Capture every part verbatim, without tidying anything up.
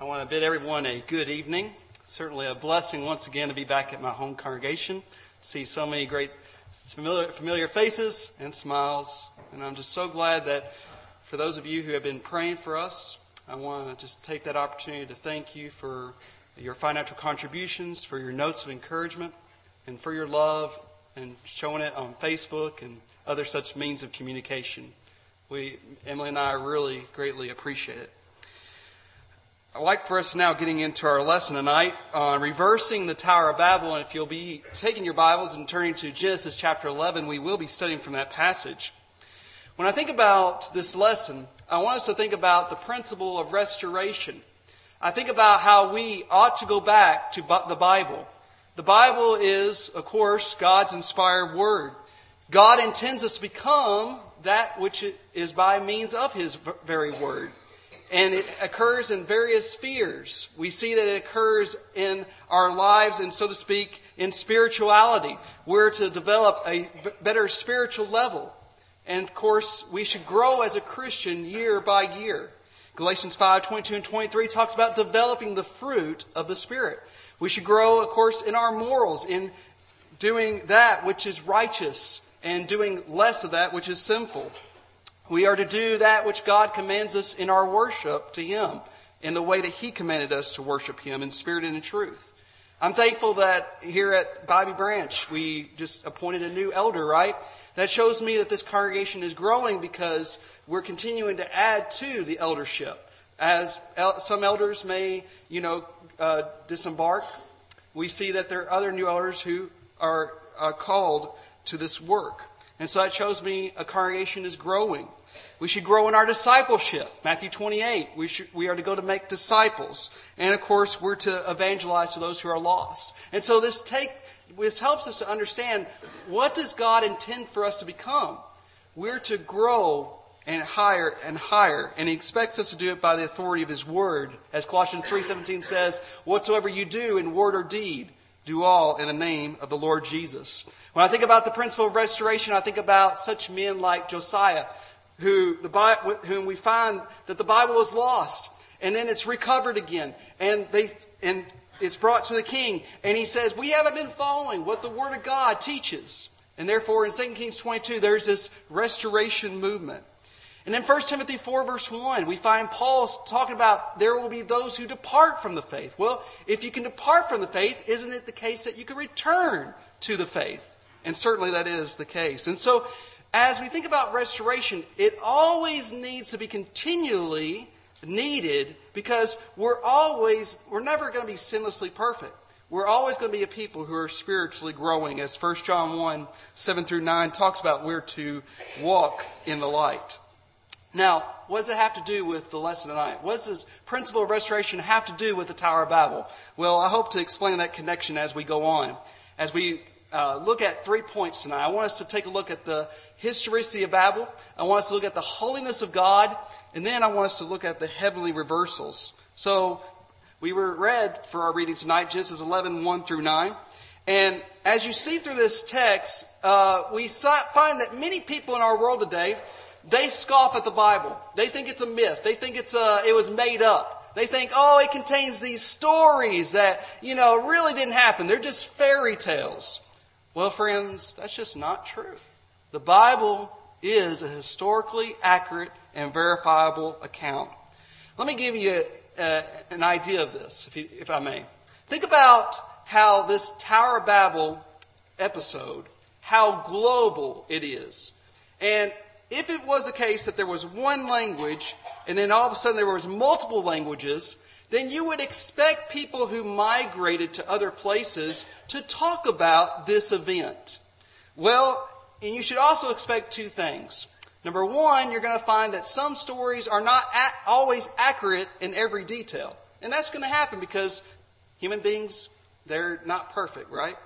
I want to bid everyone a good evening. Certainly a blessing once again to be back at my home congregation. See so many great familiar, familiar faces and smiles. And I'm just so glad that for those of you who have been praying for us, I want to just take that opportunity to thank you for your financial contributions, for your notes of encouragement, and for your love and showing it on Facebook and other such means of communication. We, Emily and I, really greatly appreciate it. I'd like for us now getting into our lesson tonight on reversing the Tower of Babel. And if you'll be taking your Bibles and turning to Genesis chapter eleven, we will be studying from that passage. When I think about this lesson, I want us to think about the principle of restoration. I think about how we ought to go back to the Bible. The Bible is, of course, God's inspired word. God intends us to become that which is by means of His very word. And it occurs in various spheres. We see that it occurs in our lives and, so to speak, in spirituality. We're to develop a better spiritual level. And, of course, we should grow as a Christian year by year. Galatians five, twenty-two and twenty-three talks about developing the fruit of the Spirit. We should grow, of course, in our morals, in doing that which is righteous and doing less of that which is sinful. We are to do that which God commands us in our worship to Him, in the way that He commanded us to worship Him in spirit and in truth. I'm thankful that here at Bobby Branch, we just appointed a new elder, right? That shows me that this congregation is growing because we're continuing to add to the eldership. As el- some elders may, you know, uh, disembark, we see that there are other new elders who are uh, called to this work. And so that shows me a congregation is growing. We should grow in our discipleship. Matthew twenty-eight, we should, we are to go to make disciples. And of course, we're to evangelize to those who are lost. And so this take this helps us to understand, what does God intend for us to become? We're to grow and higher and higher. And He expects us to do it by the authority of His word. As Colossians three seventeen says, whatsoever you do in word or deed, do all in the name of the Lord Jesus. When I think about the principle of restoration, I think about such men like Josiah, who the Bible, whom we find that the Bible was lost, and then it's recovered again, and they and it's brought to the king, and he says, "We haven't been following what the Word of God teaches," and therefore in Second Kings twenty-two, there's this restoration movement. And in First Timothy four, verse one, we find Paul talking about there will be those who depart from the faith. Well, if you can depart from the faith, isn't it the case that you can return to the faith? And certainly that is the case. And so as we think about restoration, it always needs to be continually needed because we're always, we're never going to be sinlessly perfect. We're always going to be a people who are spiritually growing, as First John one, seven through nine talks about we're to walk in the light. Now, what does it have to do with the lesson tonight? What does this principle of restoration have to do with the Tower of Babel? Well, I hope to explain that connection as we go on. As we uh, look at three points tonight, I want us to take a look at the historicity of Babel. I want us to look at the holiness of God. And then I want us to look at the heavenly reversals. So we were read for our reading tonight, Genesis eleven, one through nine. And as you see through this text, uh, we find that many people in our world today, they scoff at the Bible. They think it's a myth. They think it's a, it was made up. They think, oh, it contains these stories that, you know, really didn't happen. They're just fairy tales. Well, friends, that's just not true. The Bible is a historically accurate and verifiable account. Let me give you a, a, an idea of this, if, you, if I may. Think about how this Tower of Babel episode, how global it is. And if it was the case that there was one language and then all of a sudden there was multiple languages, then you would expect people who migrated to other places to talk about this event. Well, and you should also expect two things. Number one, you're going to find that some stories are not always accurate in every detail. And that's going to happen because human beings, they're not perfect, right?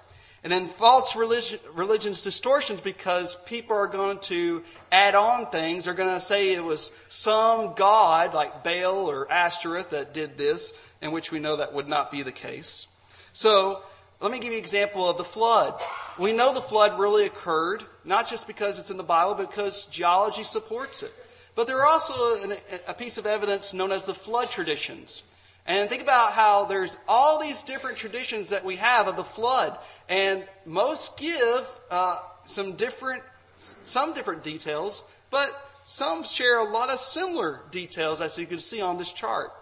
And then false religion, religion's distortions, because people are going to add on things. They're going to say it was some god like Baal or Ashtoreth that did this, in which we know that would not be the case. So let me give you an example of the flood. We know the flood really occurred, not just because it's in the Bible, but because geology supports it. But there are also an, a piece of evidence known as the flood traditions. And think about how there's all these different traditions that we have of the flood, and most give uh, some different, some different details, but some share a lot of similar details, as you can see on this chart.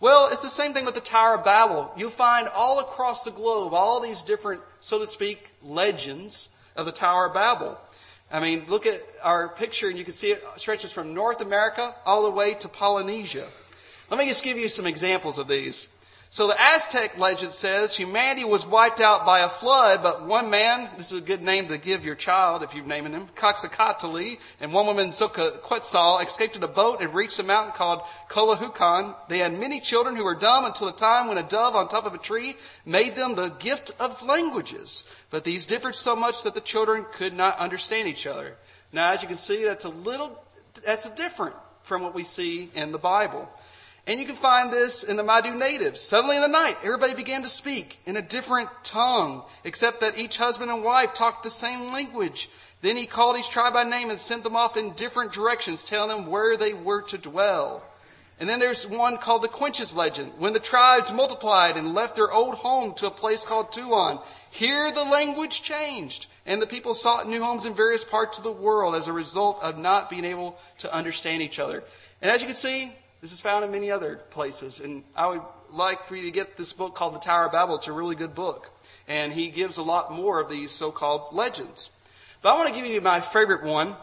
Well, it's the same thing with the Tower of Babel. You'll find all across the globe all these different, so to speak, legends of the Tower of Babel. I mean, look at our picture, and you can see it stretches from North America all the way to Polynesia. Let me just give you some examples of these. So the Aztec legend says humanity was wiped out by a flood, but one man, this is a good name to give your child if you're naming him, Coxcoxtli, and one woman, Xochiquetzal, escaped in a boat and reached a mountain called Colahucan. They had many children who were dumb until the time when a dove on top of a tree made them the gift of languages. But these differed so much that the children could not understand each other. Now, as you can see, that's a little, that's different from what we see in the Bible. And you can find this in the Maidu natives. Suddenly in the night, everybody began to speak in a different tongue, except that each husband and wife talked the same language. Then he called each tribe by name and sent them off in different directions, telling them where they were to dwell. And then there's one called the Quinches legend. When the tribes multiplied and left their old home to a place called Tulan, here the language changed, and the people sought new homes in various parts of the world as a result of not being able to understand each other. And as you can see, this is found in many other places, and I would like for you to get this book called The Tower of Babel. It's a really good book, and he gives a lot more of these so-called legends. But I want to give you my favorite one,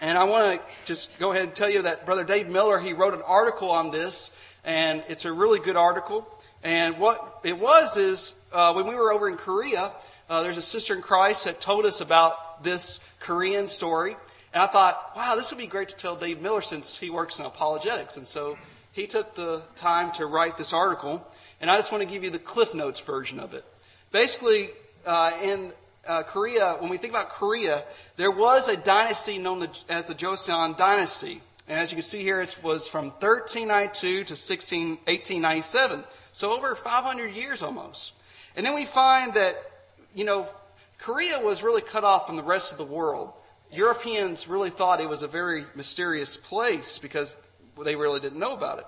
and I want to just go ahead and tell you that Brother Dave Miller, he wrote an article on this, and it's a really good article. And what it was is uh, when we were over in Korea, uh, there's a sister in Christ that told us about this Korean story. And I thought, wow, this would be great to tell Dave Miller since he works in apologetics. And so he took the time to write this article. And I just want to give you the Cliff Notes version of it. Basically, uh, in uh, Korea, when we think about Korea, there was a dynasty known as the Joseon Dynasty. And as you can see here, it was from thirteen ninety-two to eighteen ninety-seven. So over five hundred years almost. And then we find that, you know, Korea was really cut off from the rest of the world. Europeans really thought it was a very mysterious place because they really didn't know about it.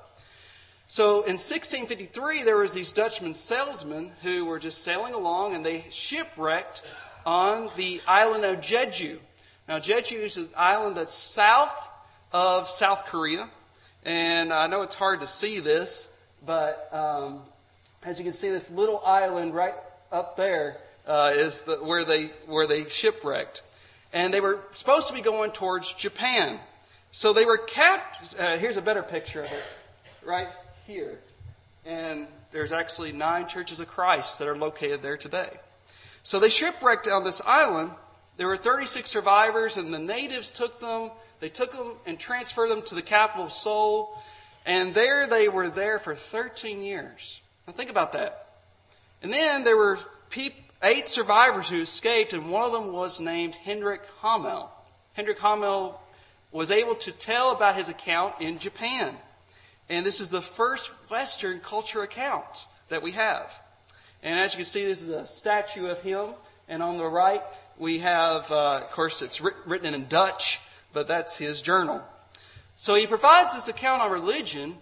So in sixteen fifty-three, there was these Dutchman salesmen who were just sailing along, and they shipwrecked on the island of Jeju. Now, Jeju is an island that's south of South Korea, and I know it's hard to see this, but um, as you can see, this little island right up there uh, is the, where they where they shipwrecked. And they were supposed to be going towards Japan. So they were captured. Uh, here's a better picture of it right here. And there's actually nine churches of Christ that are located there today. So they shipwrecked on this island. There were thirty-six survivors, and the natives took them. They took them and transferred them to the capital of Seoul. And there they were there for thirteen years. Now think about that. And then there were people. Eight survivors who escaped, and one of them was named Hendrik Hamel. Hendrik Hamel was able to tell about his account in Japan. And this is the first Western culture account that we have. And as you can see, this is a statue of him. And on the right, we have, uh, of course, it's written in Dutch, but that's his journal. So he provides this account on religion,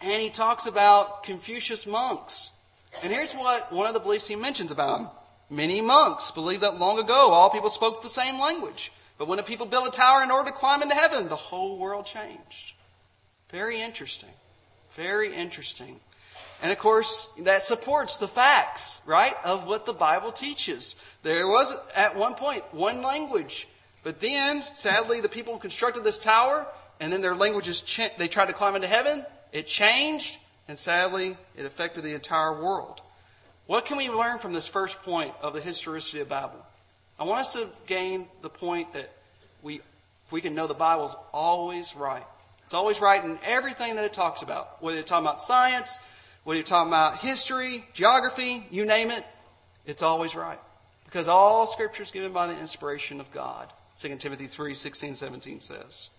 and he talks about Confucius monks. And here's what one of the beliefs he mentions about them. Many monks believed that long ago all people spoke the same language. But when a people built a tower in order to climb into heaven, the whole world changed. Very interesting. Very interesting. And of course, that supports the facts, right, of what the Bible teaches. There was at one point one language. But then, sadly, the people constructed this tower, and then their languages, cha- they tried to climb into heaven. It changed. And sadly, it affected the entire world. What can we learn from this first point of the historicity of Babel? I want us to gain the point that we we can know the Bible's always right. It's always right in everything that it talks about. Whether you're talking about science, whether you're talking about history, geography, you name it, it's always right. Because all Scripture is given by the inspiration of God. Second Timothy three sixteen seventeen says.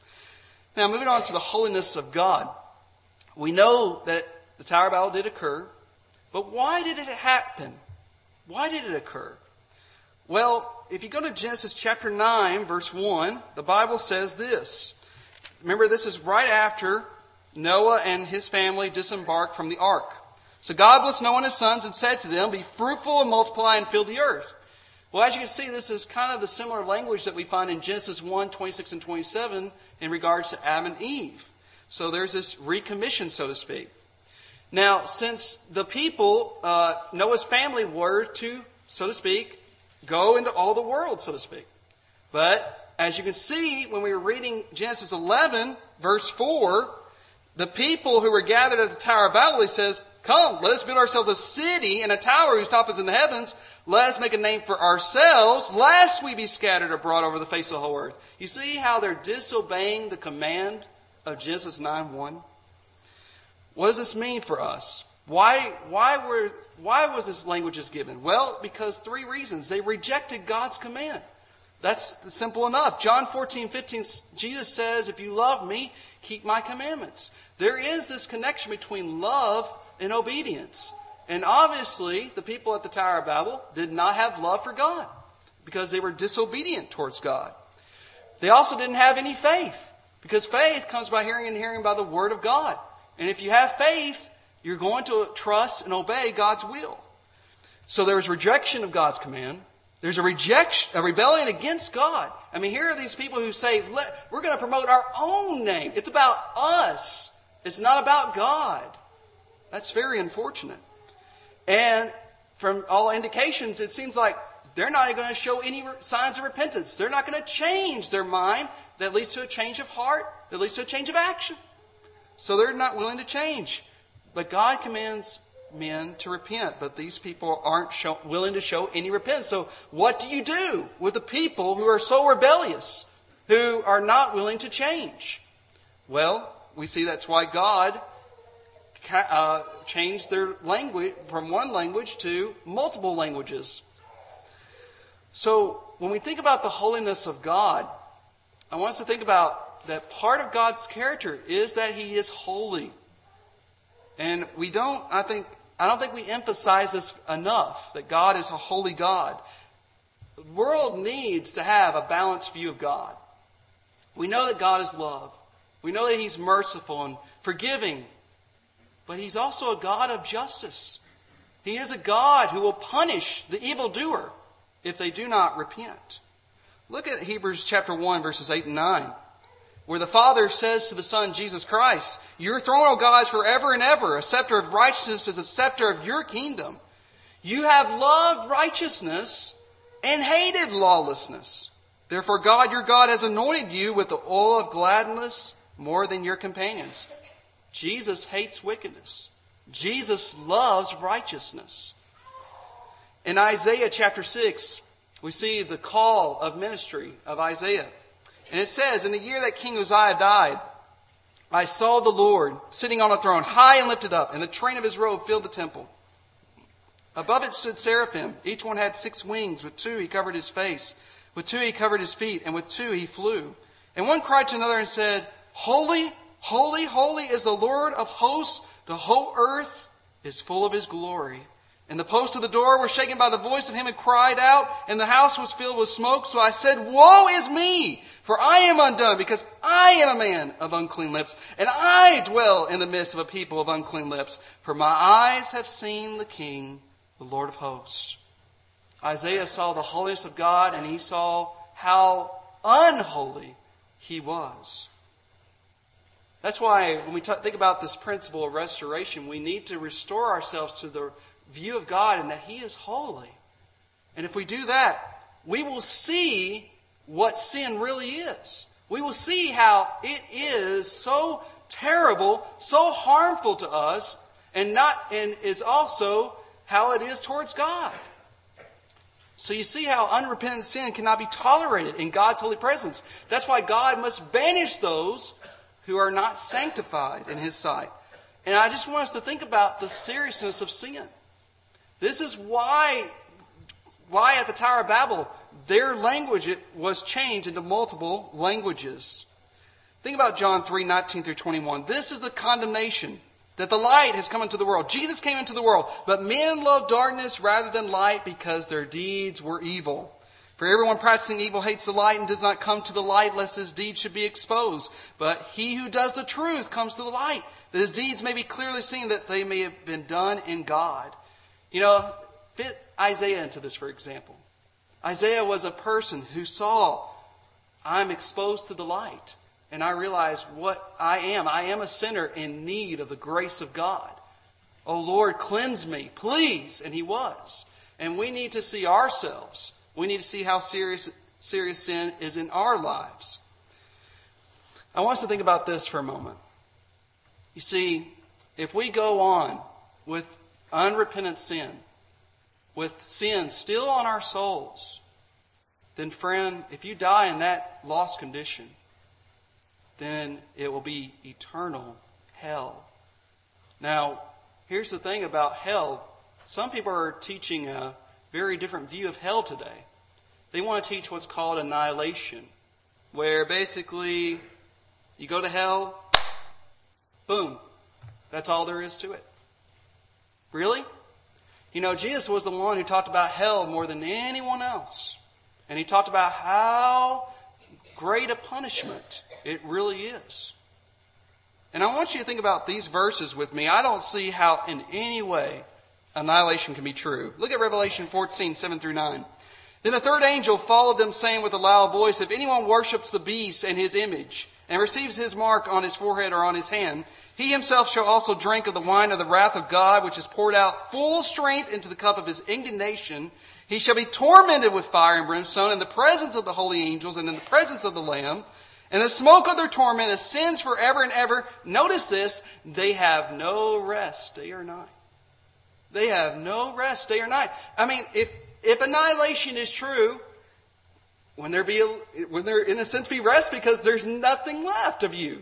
Now, moving on to the holiness of God. We know that the Tower of Babel did occur, but why did it happen? Why did it occur? Well, if you go to Genesis chapter nine, verse one, the Bible says this. Remember, this is right after Noah and his family disembarked from the ark. So God blessed Noah and his sons and said to them, be fruitful and multiply and fill the earth. Well, as you can see, this is kind of the similar language that we find in Genesis one, twenty-six and twenty-seven in regards to Adam and Eve. So there's this recommission, so to speak. Now, since the people, uh, Noah's family were to, so to speak, go into all the world, so to speak. But as you can see, when we were reading Genesis eleven, verse four, the people who were gathered at the Tower of Babel, he says, come, let us build ourselves a city and a tower whose top is in the heavens. Let us make a name for ourselves, lest we be scattered abroad over the face of the whole earth. You see how they're disobeying the command of Genesis nine one? What does this mean for us? Why, why, were, why was this language is given? Well, because three reasons. They rejected God's command. That's simple enough. John fourteen fifteen, Jesus says, if you love me, keep my commandments. There is this connection between love and obedience. And obviously, the people at the Tower of Babel did not have love for God because they were disobedient towards God. They also didn't have any faith because faith comes by hearing and hearing by the word of God. And if you have faith, you're going to trust and obey God's will. So there was rejection of God's command. There's a rejection, a rebellion against God. I mean, here are these people who say, Let, we're going to promote our own name. It's about us. It's not about God. That's very unfortunate. And from all indications, it seems like they're not going to show any signs of repentance. They're not going to change their mind. That leads to a change of heart. That leads to a change of action. So they're not willing to change. But God commands men to repent, but these people aren't show, willing to show any repentance. So what do you do with the people who are so rebellious, who are not willing to change? Well, we see that's why God uh, changed their language from one language to multiple languages. So when we think about the holiness of God, I want us to think about that part of God's character is that He is holy. And we don't, I think, I don't think we emphasize this enough, that God is a holy God. The world needs to have a balanced view of God. We know that God is love. We know that He's merciful and forgiving. But He's also a God of justice. He is a God who will punish the evildoer if they do not repent. Look at Hebrews chapter one, verses eight and nine. Where the Father says to the Son, Jesus Christ, your throne, O God, is forever and ever. A scepter of righteousness is a scepter of your kingdom. You have loved righteousness and hated lawlessness. Therefore, God, your God, has anointed you with the oil of gladness more than your companions. Jesus hates wickedness. Jesus loves righteousness. In Isaiah chapter six, we see the call of ministry of Isaiah. And it says, in the year that King Uzziah died, I saw the Lord sitting on a throne, high and lifted up, and the train of His robe filled the temple. Above it stood seraphim. Each one had six wings. With two he covered his face. With two he covered his feet. And with two he flew. And one cried to another and said, Holy, holy, holy is the Lord of hosts. The whole earth is full of His glory. And the posts of the door were shaken by the voice of him and cried out, and the house was filled with smoke. So I said, Woe is me, for I am undone, because I am a man of unclean lips, and I dwell in the midst of a people of unclean lips. For my eyes have seen the King, the Lord of hosts. Isaiah saw the holiness of God, and he saw how unholy He was. That's why when we t- think about this principle of restoration, we need to restore ourselves to the view of God and that He is holy. And if we do that, we will see what sin really is. We will see how it is so terrible, so harmful to us, and not and is also how it is towards God. So you see how unrepentant sin cannot be tolerated in God's holy presence. That's why God must banish those who are not sanctified in His sight. And I just want us to think about the seriousness of sin. This is why, why at the Tower of Babel, their language was changed into multiple languages. Think about John three, nineteen through twenty-one. This is the condemnation, that the light has come into the world. Jesus came into the world, but men loved darkness rather than light because their deeds were evil. For everyone practicing evil hates the light and does not come to the light lest his deeds should be exposed. But he who does the truth comes to the light, that his deeds may be clearly seen, that they may have been done in God. You know, fit Isaiah into this, for example. Isaiah was a person who saw, I'm exposed to the light. And I realize what I am. I am a sinner in need of the grace of God. Oh Lord, cleanse me, please. And he was. And we need to see ourselves. We need to see how serious, serious sin is in our lives. I want us to think about this for a moment. You see, if we go on with unrepentant sin, with sin still on our souls, then friend, if you die in that lost condition, then it will be eternal hell. Now, here's the thing about hell. Some people are teaching a very different view of hell today. They want to teach what's called annihilation, where basically you go to hell, boom, that's all there is to it. Really? You know, Jesus was the one who talked about hell more than anyone else. And he talked about how great a punishment it really is. And I want you to think about these verses with me. I don't see how in any way annihilation can be true. Look at Revelation fourteen, seven through nine. Then a third angel followed them, saying with a loud voice, if anyone worships the beast and his image and receives his mark on his forehead or on his hand, he himself shall also drink of the wine of the wrath of God, which is poured out full strength into the cup of his indignation. He shall be tormented with fire and brimstone in the presence of the holy angels and in the presence of the Lamb. And the smoke of their torment ascends forever and ever. Notice this, they have no rest day or night. They have no rest day or night. I mean, if if annihilation is true, when there be when there in a sense be rest, because there's nothing left of you.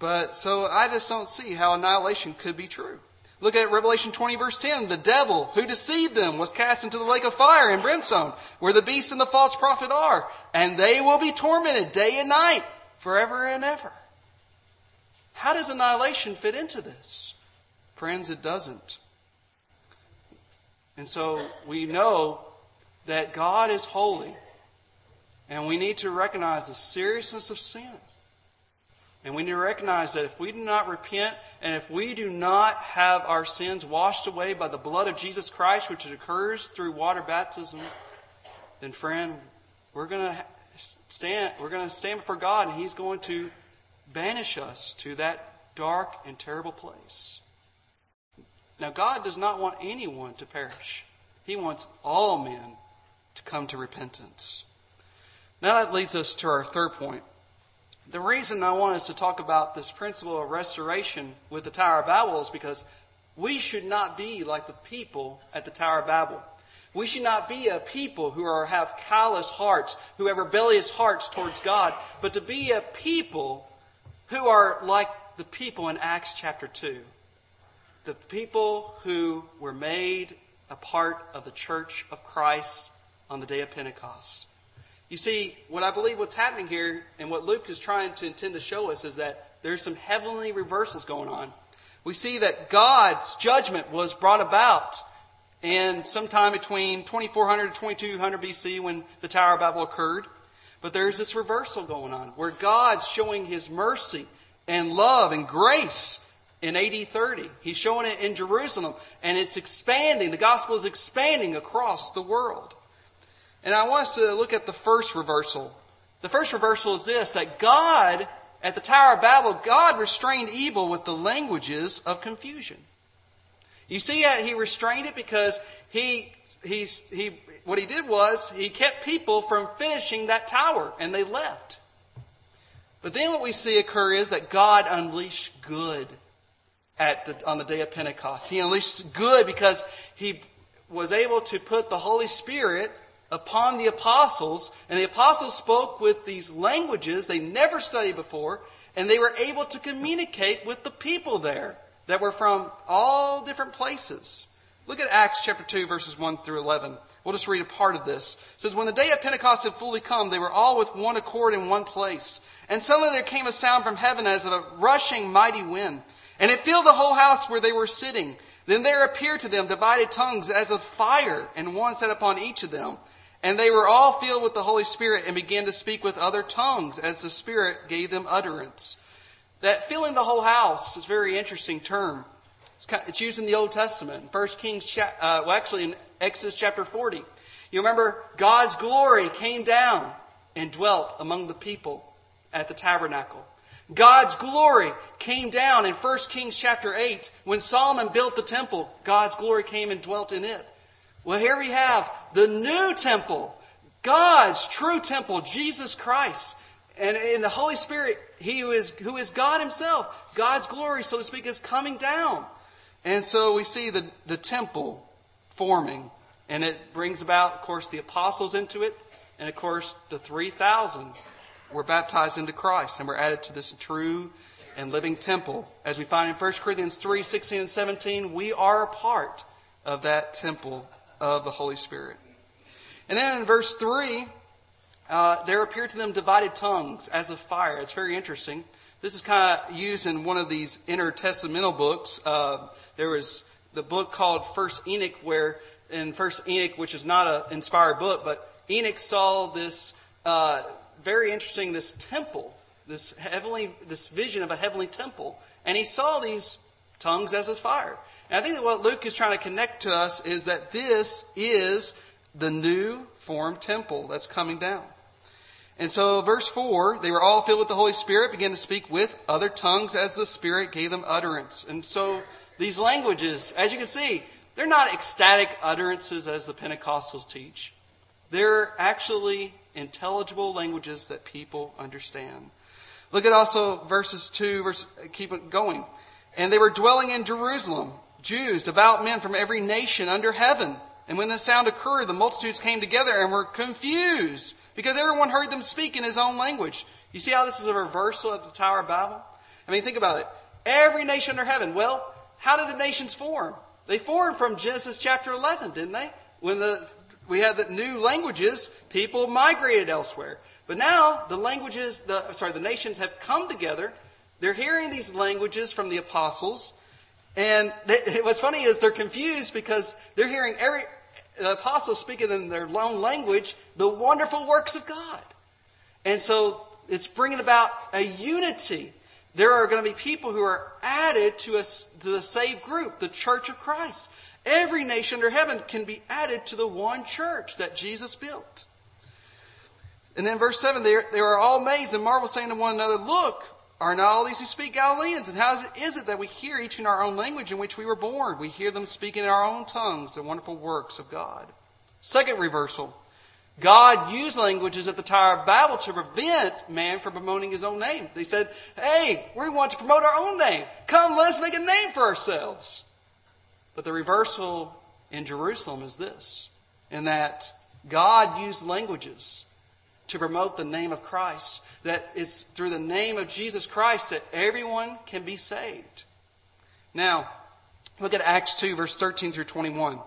But so I just don't see how annihilation could be true. Look at Revelation twenty, verse ten. The devil who deceived them was cast into the lake of fire and brimstone, where the beast and the false prophet are, and they will be tormented day and night, forever and ever. How does annihilation fit into this? Friends, it doesn't. And so we know that God is holy, and we need to recognize the seriousness of sin. And we need to recognize that if we do not repent, and if we do not have our sins washed away by the blood of Jesus Christ, which occurs through water baptism, then friend, we're going to stand, we're going to stand before God, and He's going to banish us to that dark and terrible place. Now, God does not want anyone to perish. He wants all men to come to repentance. Now that leads us to our third point. The reason I want us to talk about this principle of restoration with the Tower of Babel is because we should not be like the people at the Tower of Babel. We should not be a people who are, have callous hearts, who have rebellious hearts towards God, but to be a people who are like the people in Acts chapter two. The people who were made a part of the church of Christ on the day of Pentecost. You see, what I believe what's happening here and what Luke is trying to intend to show us is that there's some heavenly reversals going on. We see that God's judgment was brought about in sometime between twenty-four hundred and twenty-two hundred B C when the Tower of Babel occurred. But there's this reversal going on where God's showing His mercy and love and grace in A D thirty. He's showing it in Jerusalem, and it's expanding. The gospel is expanding across the world. And I want us to look at the first reversal. The first reversal is this, that God, at the Tower of Babel, God restrained evil with the languages of confusion. You see that He restrained it because he, he, he, what He did was He kept people from finishing that tower, and they left. But then what we see occur is that God unleashed good at the, on the day of Pentecost. He unleashed good because He was able to put the Holy Spirit upon the apostles, and the apostles spoke with these languages they never studied before, and they were able to communicate with the people there that were from all different places. Look at Acts chapter two, verses one through eleven. We'll just read a part of this. It says, when the day of Pentecost had fully come, they were all with one accord in one place. And suddenly there came a sound from heaven as of a rushing mighty wind, and it filled the whole house where they were sitting. Then there appeared to them divided tongues as of fire, and one sat upon each of them. And they were all filled with the Holy Spirit and began to speak with other tongues as the Spirit gave them utterance. That filling the whole house is a very interesting term. It's, kind of, it's used in the Old Testament. First Kings, uh, well, actually in Exodus chapter forty. You remember God's glory came down and dwelt among the people at the tabernacle. God's glory came down in First Kings chapter eight. When Solomon built the temple, God's glory came and dwelt in it. Well, here we have the new temple, God's true temple, Jesus Christ. And in the Holy Spirit, he who is, who is God himself, God's glory, so to speak, is coming down. And so we see the, the temple forming. And it brings about, of course, the apostles into it. And, of course, the three thousand were baptized into Christ and were added to this true and living temple. As we find in First Corinthians three, sixteen and seventeen, we are a part of that temple of the Holy Spirit. And then in verse three, uh, there appeared to them divided tongues as of fire. It's very interesting. This is kind of used in one of these intertestamental books. Uh, there was the book called First Enoch, where in First Enoch, which is not an inspired book, but Enoch saw this uh, very interesting, this temple, this heavenly, this vision of a heavenly temple. And he saw these tongues as of fire. And I think that what Luke is trying to connect to us is that this is the new formed temple that's coming down. And so verse four, they were all filled with the Holy Spirit, began to speak with other tongues as the Spirit gave them utterance. And so these languages, as you can see, they're not ecstatic utterances as the Pentecostals teach. They're actually intelligible languages that people understand. Look at also verses two, verse, keep it going. And they were dwelling in Jerusalem, Jews, devout men from every nation under heaven. And when the sound occurred, the multitudes came together and were confused because everyone heard them speak in his own language. You see how this is a reversal of the Tower of Babel? I mean, think about it. Every nation under heaven. Well, how did the nations form? They formed from Genesis chapter eleven, didn't they? When the we had the new languages, people migrated elsewhere. But now the languages, the sorry, the nations have come together. They're hearing these languages from the apostles. And they, what's funny is they're confused because they're hearing every the apostles speaking in their own language, the wonderful works of God. And so it's bringing about a unity. There are going to be people who are added to, a, to the saved group, the church of Christ. Every nation under heaven can be added to the one church that Jesus built. And then verse seven, they, they were all amazed and marveled, saying to one another, "Look, are not all these who speak Galileans? And how is it, is it that we hear each in our own language in which we were born? We hear them speaking in our own tongues the wonderful works of God." Second reversal. God used languages at the Tower of Babel to prevent man from promoting his own name. They said, "Hey, we want to promote our own name. Come, let's make a name for ourselves." But the reversal in Jerusalem is this, in that God used languages to promote the name of Christ, that it's through the name of Jesus Christ that everyone can be saved. Now, look at Acts two, verse thirteen through twenty-one.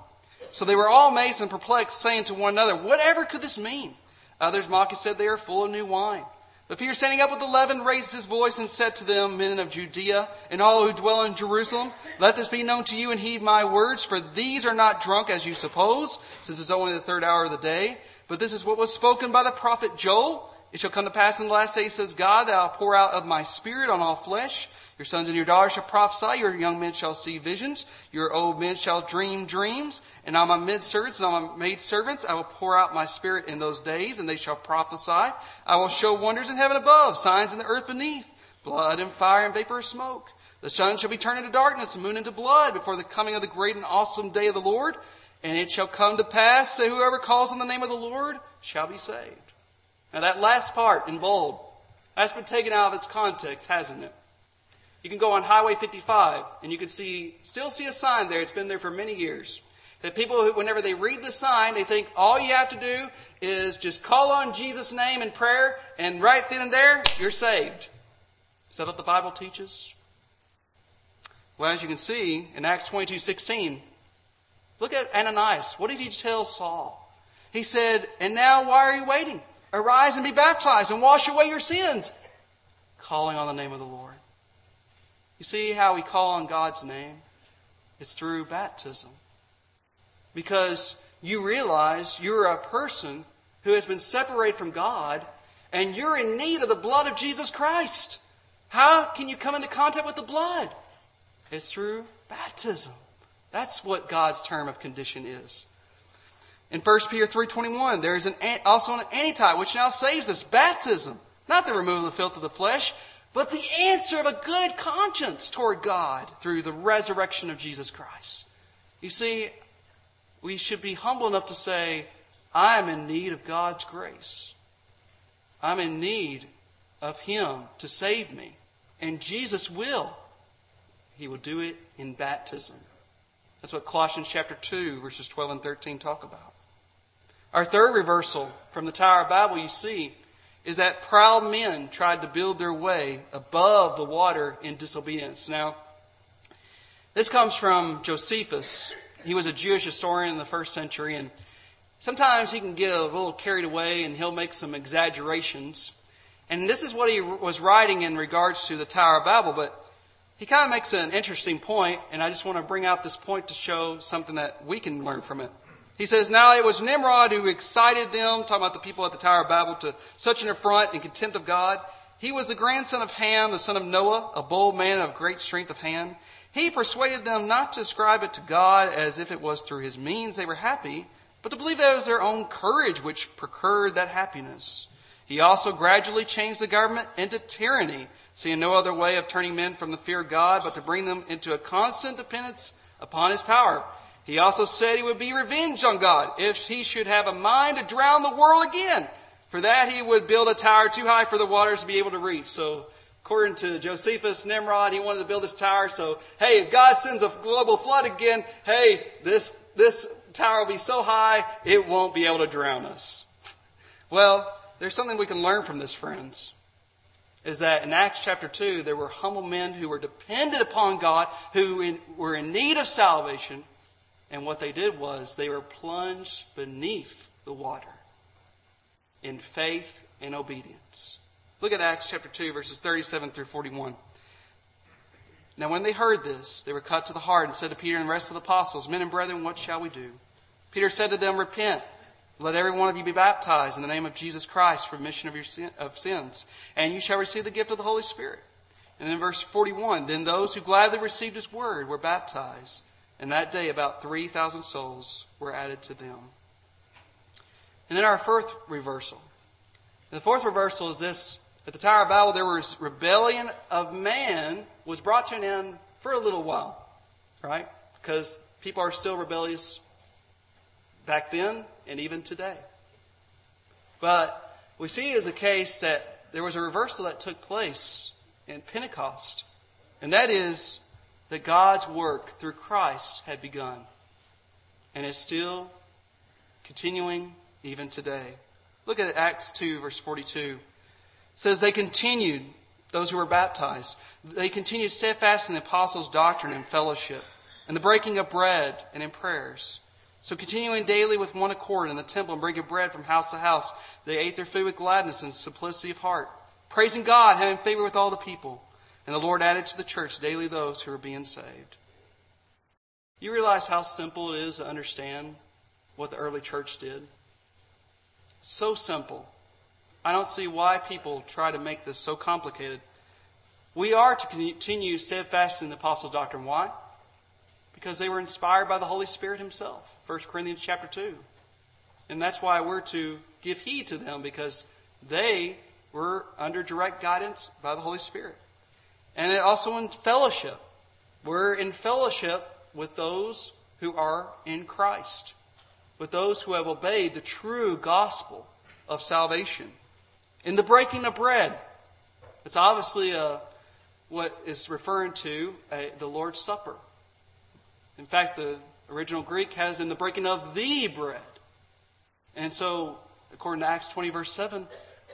So they were all amazed and perplexed, saying to one another, "Whatever could this mean?" Others mocked and said, "They are full of new wine." But Peter, standing up with the leaven, raised his voice and said to them, "Men of Judea and all who dwell in Jerusalem, let this be known to you and heed my words, for these are not drunk as you suppose, since it's only the third hour of the day. But this is what was spoken by the prophet Joel. It shall come to pass in the last days, says God, that I'll pour out of my spirit on all flesh. Your sons and your daughters shall prophesy. Your young men shall see visions. Your old men shall dream dreams. And on my maidservants and on my maidservants, I will pour out my spirit in those days, and they shall prophesy. I will show wonders in heaven above, signs in the earth beneath, blood and fire and vapor of smoke. The sun shall be turned into darkness, the moon into blood, before the coming of the great and awesome day of the Lord. And it shall come to pass that whoever calls on the name of the Lord shall be saved." Now that last part in bold, that's been taken out of its context, hasn't it? You can go on Highway fifty-five and you can see, still see a sign there. It's been there for many years. That people, who, whenever they read the sign, they think all you have to do is just call on Jesus' name in prayer, and right then and there, you're saved. Is that what the Bible teaches? Well, as you can see in Acts twenty-two sixteen, look at Ananias. What did he tell Saul? He said, "And now why are you waiting? Arise and be baptized and wash away your sins, calling on the name of the Lord." You see how we call on God's name? It's through baptism. Because you realize you're a person who has been separated from God and you're in need of the blood of Jesus Christ. How can you come into contact with the blood? It's through baptism. That's what God's term of condition is. In First Peter three twenty-one, there is an, also an antitype which now saves us. Baptism, not the removal of the filth of the flesh, but the answer of a good conscience toward God through the resurrection of Jesus Christ. You see, we should be humble enough to say, I am in need of God's grace. I'm in need of Him to save me. And Jesus will. He will do it in baptism. That's what Colossians chapter two, verses twelve and thirteen talk about. Our third reversal from the Tower of Babel, you see, is that proud men tried to build their way above the water in disobedience. Now, this comes from Josephus. He was a Jewish historian in the first century, and sometimes he can get a little carried away and he'll make some exaggerations. And this is what he was writing in regards to the Tower of Babel, but he kind of makes an interesting point, and I just want to bring out this point to show something that we can learn from it. He says, now it was Nimrod who excited them, talking about the people at the Tower of Babel, to such an affront and contempt of God. He was the grandson of Ham, the son of Noah, a bold man of great strength of hand. He persuaded them not to ascribe it to God as if it was through his means they were happy, but to believe that it was their own courage which procured that happiness. He also gradually changed the government into tyranny, seeing no other way of turning men from the fear of God, but to bring them into a constant dependence upon his power. He also said he would be revenged on God if he should have a mind to drown the world again. For that he would build a tower too high for the waters to be able to reach. So according to Josephus, Nimrod, he wanted to build this tower. So, hey, if God sends a global flood again, hey, this, this tower will be so high, it won't be able to drown us. Well, there's something we can learn from this, friends. Is that in Acts chapter two, there were humble men who were dependent upon God, who in, were in need of salvation. And what they did was they were plunged beneath the water in faith and obedience. Look at Acts chapter two, verses thirty-seven through forty-one. Now when they heard this, they were cut to the heart and said to Peter and the rest of the apostles, men and brethren, what shall we do? Peter said to them, repent. Let every one of you be baptized in the name of Jesus Christ for remission of your sin, of sins, and you shall receive the gift of the Holy Spirit. And in verse forty-one, then those who gladly received his word were baptized, and that day about three thousand souls were added to them. And then our fourth reversal. The fourth reversal is this. At the Tower of Babel, there was rebellion of man was brought to an end for a little while, right? Because people are still rebellious back then and even today. But we see as a case that there was a reversal that took place in Pentecost. And that is that God's work through Christ had begun and is still continuing even today. Look at Acts two, verse forty-two. It says, they continued, those who were baptized, they continued steadfast in the apostles' doctrine and fellowship, and the breaking of bread and in prayers. So continuing daily with one accord in the temple and bringing bread from house to house, they ate their food with gladness and simplicity of heart, praising God, having favor with all the people. And the Lord added to the church daily those who are being saved. You realize how simple it is to understand what the early church did? So simple. I don't see why people try to make this so complicated. We are to continue steadfast in the apostles' doctrine. Why? Because they were inspired by the Holy Spirit himself. First Corinthians chapter two. And that's why we're to give heed to them, because they were under direct guidance by the Holy Spirit. And it also in fellowship. We're in fellowship with those who are in Christ, with those who have obeyed the true gospel of salvation. In the breaking of bread, it's obviously a, what is referring to a, the Lord's Supper. In fact, the original Greek has in the breaking of the bread. And so, according to Acts twenty, verse seven,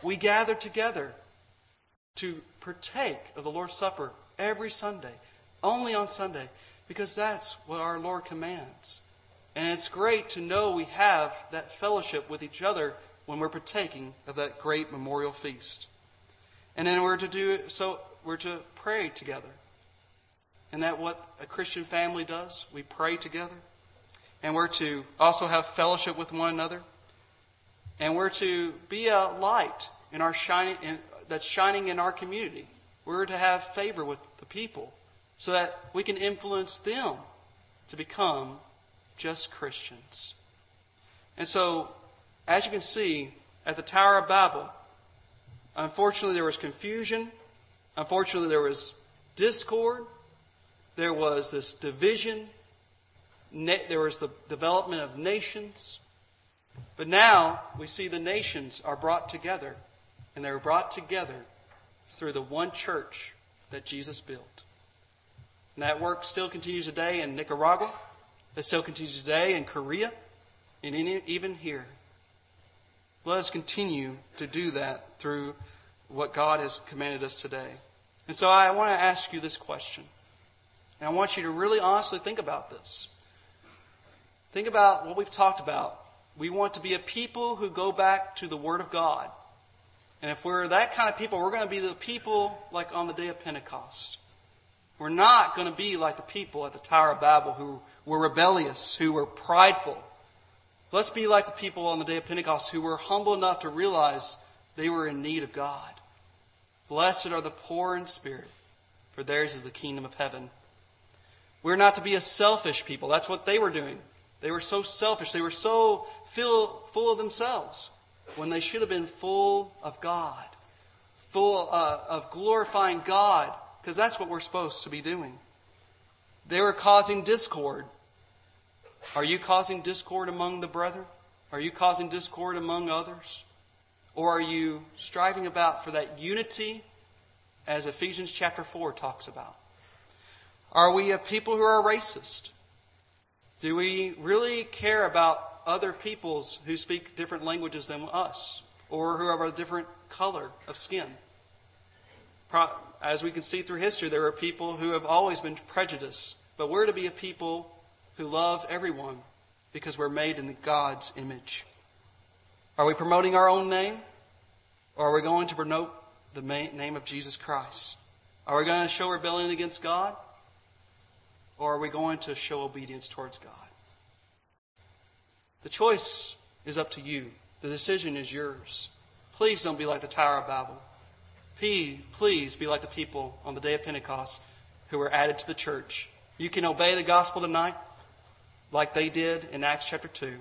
we gather together to partake of the Lord's Supper every Sunday, only on Sunday, because that's what our Lord commands. And it's great to know we have that fellowship with each other when we're partaking of that great memorial feast. And then we're to do it, so we're to pray together. And that what a Christian family does, we pray together. and we're to also have fellowship with one another, and we're to be a light in our shining in, that's shining in our community. We're to have favor with the people so that we can influence them to become just Christians. And so, as you can see, at the Tower of Babel, unfortunately there was confusion. Unfortunately there was discord. There was this division. There was the development of nations. But now we see the nations are brought together. And they were brought together through the one church that Jesus built. And that work still continues today in Nicaragua. It still continues today in Korea. And in, even here. Let us continue to do that through what God has commanded us today. And so I want to ask you this question. And I want you to really honestly think about this. Think about what we've talked about. We want to be a people who go back to the Word of God. And if we're that kind of people, we're going to be the people like on the day of Pentecost. We're not going to be like the people at the Tower of Babel who were rebellious, who were prideful. Let's be like the people on the day of Pentecost who were humble enough to realize they were in need of God. Blessed are the poor in spirit, for theirs is the kingdom of heaven. We're not to be a selfish people. That's what they were doing. They were so selfish. They were so fill, full of themselves when they should have been full of God, full uh, of glorifying God, because that's what we're supposed to be doing. They were causing discord. Are you causing discord among the brethren? Are you causing discord among others? Or are you striving about for that unity as Ephesians chapter four talks about? Are we a people who are racist? Do we really care about other peoples who speak different languages than us or who have a different color of skin? As we can see through history, there are people who have always been prejudiced, but we're to be a people who love everyone because we're made in God's image. Are we promoting our own name? Or are we going to promote the name of Jesus Christ? Are we going to show rebellion against God? Or are we going to show obedience towards God? The choice is up to you. The decision is yours. Please don't be like the Tower of Babel. Please be like the people on the day of Pentecost who were added to the church. You can obey the gospel tonight like they did in Acts chapter two.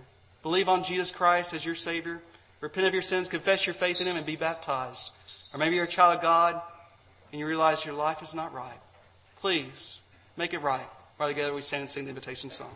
Believe on Jesus Christ as your Savior. Repent of your sins, confess your faith in Him, and be baptized. Or maybe you're a child of God and you realize your life is not right. Please, make it right. While together we stand and sing the invitation song.